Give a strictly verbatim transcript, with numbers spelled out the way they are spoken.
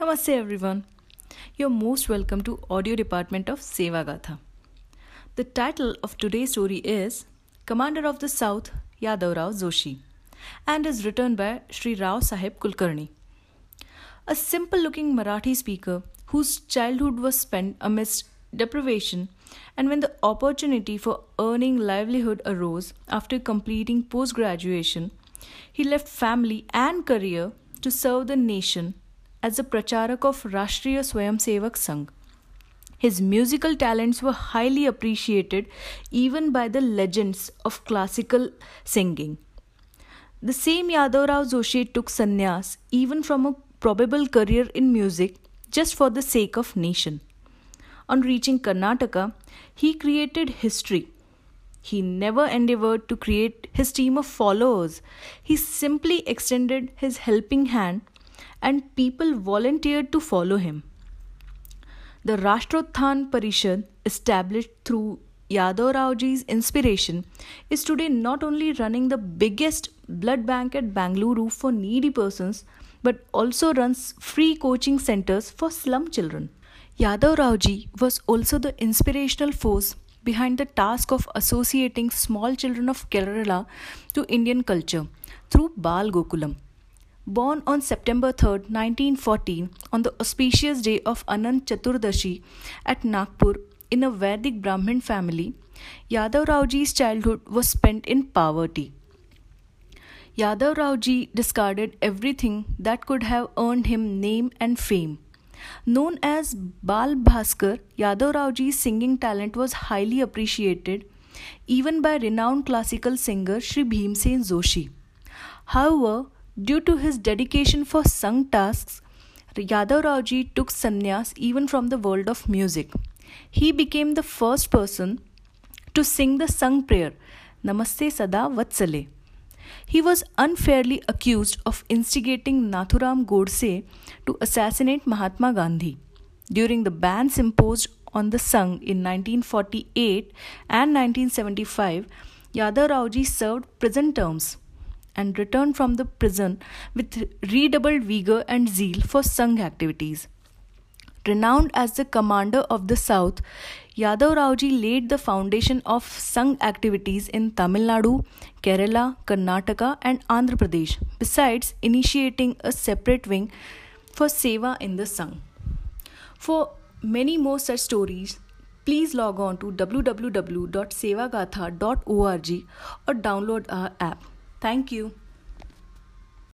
Namaste everyone. You are most welcome to Audio Department of Sevagatha. The title of today's story is Commander of the South, Yadavrao Joshi, and is written by Shri Rao Saheb Kulkarni. A simple-looking Marathi speaker whose childhood was spent amidst deprivation, and when the opportunity for earning livelihood arose after completing post-graduation, he left family and career to serve the nation as a pracharak of Rashtriya Swayamsevak Sangh. His musical talents were highly appreciated even by the legends of classical singing. The same Yadavrao Joshi took sannyas even from a probable career in music just for the sake of nation. On reaching Karnataka, he created history. He never endeavored to create his team of followers. He simply extended his helping hand and people volunteered to follow him. The Rashtrothan Parishad, established through Yadavrao Ji's inspiration, is today not only running the biggest blood bank at Bangalore for needy persons, but also runs free coaching centers for slum children. Yadavrao Ji was also the inspirational force behind the task of associating small children of Kerala to Indian culture through Baal Gokulam. Born on September third, nineteen fourteen, on the auspicious day of Anand Chaturdashi at Nagpur in a Vaidic Brahmin family, Yadavrao Ji's childhood was spent in poverty. Yadavrao Ji discarded everything that could have earned him name and fame. Known as Bal Bhaskar, Yadavrao Ji's singing talent was highly appreciated even by renowned classical singer Shri Bhimsen Joshi. However, due to his dedication for sung tasks, Yadavrao Ji took sannyas even from the world of music. He became the first person to sing the sung prayer, Namaste Sada Vatsale. He was unfairly accused of instigating Nathuram Godse to assassinate Mahatma Gandhi. During the bans imposed on the Sangh in nineteen forty-eight and nineteen seventy-five, Yadavrao Ji served prison terms and returned from the prison with redoubled vigour and zeal for Sangh activities. Renowned as the commander of the South, Yadavrao Ji laid the foundation of Sangh activities in Tamil Nadu, Kerala, Karnataka and Andhra Pradesh, besides initiating a separate wing for Seva in the Sangh. For many more such stories, please log on to w w w dot sevagatha dot org or download our app. Thank you.